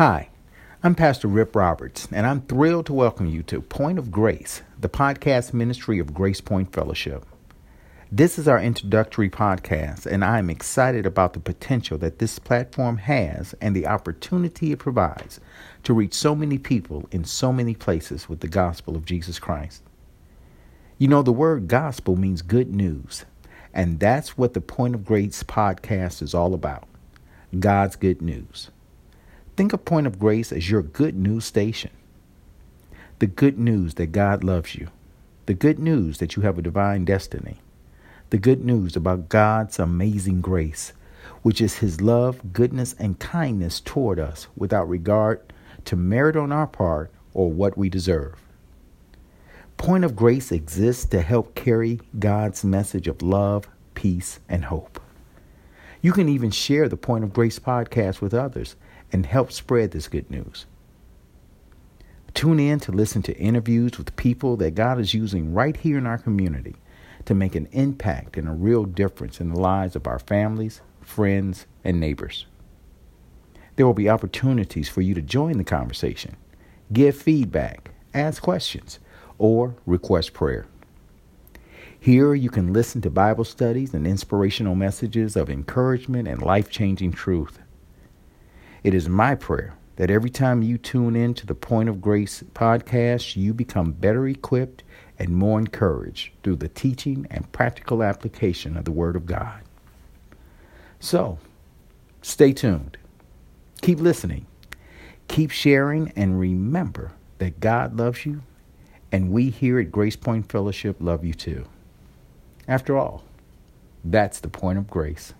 Hi, I'm Pastor Rip Roberts, and I'm thrilled to welcome you to Point of Grace, the podcast ministry of Grace Point Fellowship. This is our introductory podcast, and I'm excited about the potential that this platform has and the opportunity it provides to reach so many people in so many places with the gospel of Jesus Christ. You know, the word gospel means good news, and that's what the Point of Grace podcast is all about, God's good news. Think of Point of Grace as your good news station. The good news that God loves you. The good news that you have a divine destiny. The good news about God's amazing grace, which is his love, goodness, and kindness toward us without regard to merit on our part or what we deserve. Point of Grace exists to help carry God's message of love, peace, and hope. You can even share the Point of Grace podcast with others and help spread this good news. Tune in to listen to interviews with people that God is using right here in our community to make an impact and a real difference in the lives of our families, friends, and neighbors. There will be opportunities for you to join the conversation, give feedback, ask questions, or request prayer. Here you can listen to Bible studies and inspirational messages of encouragement and life-changing truth. It is my prayer that every time you tune in to the Point of Grace podcast, you become better equipped and more encouraged through the teaching and practical application of the Word of God. So, stay tuned. Keep listening. Keep sharing, and remember that God loves you, and we here at Grace Point Fellowship love you too. After all, that's the Point of Grace.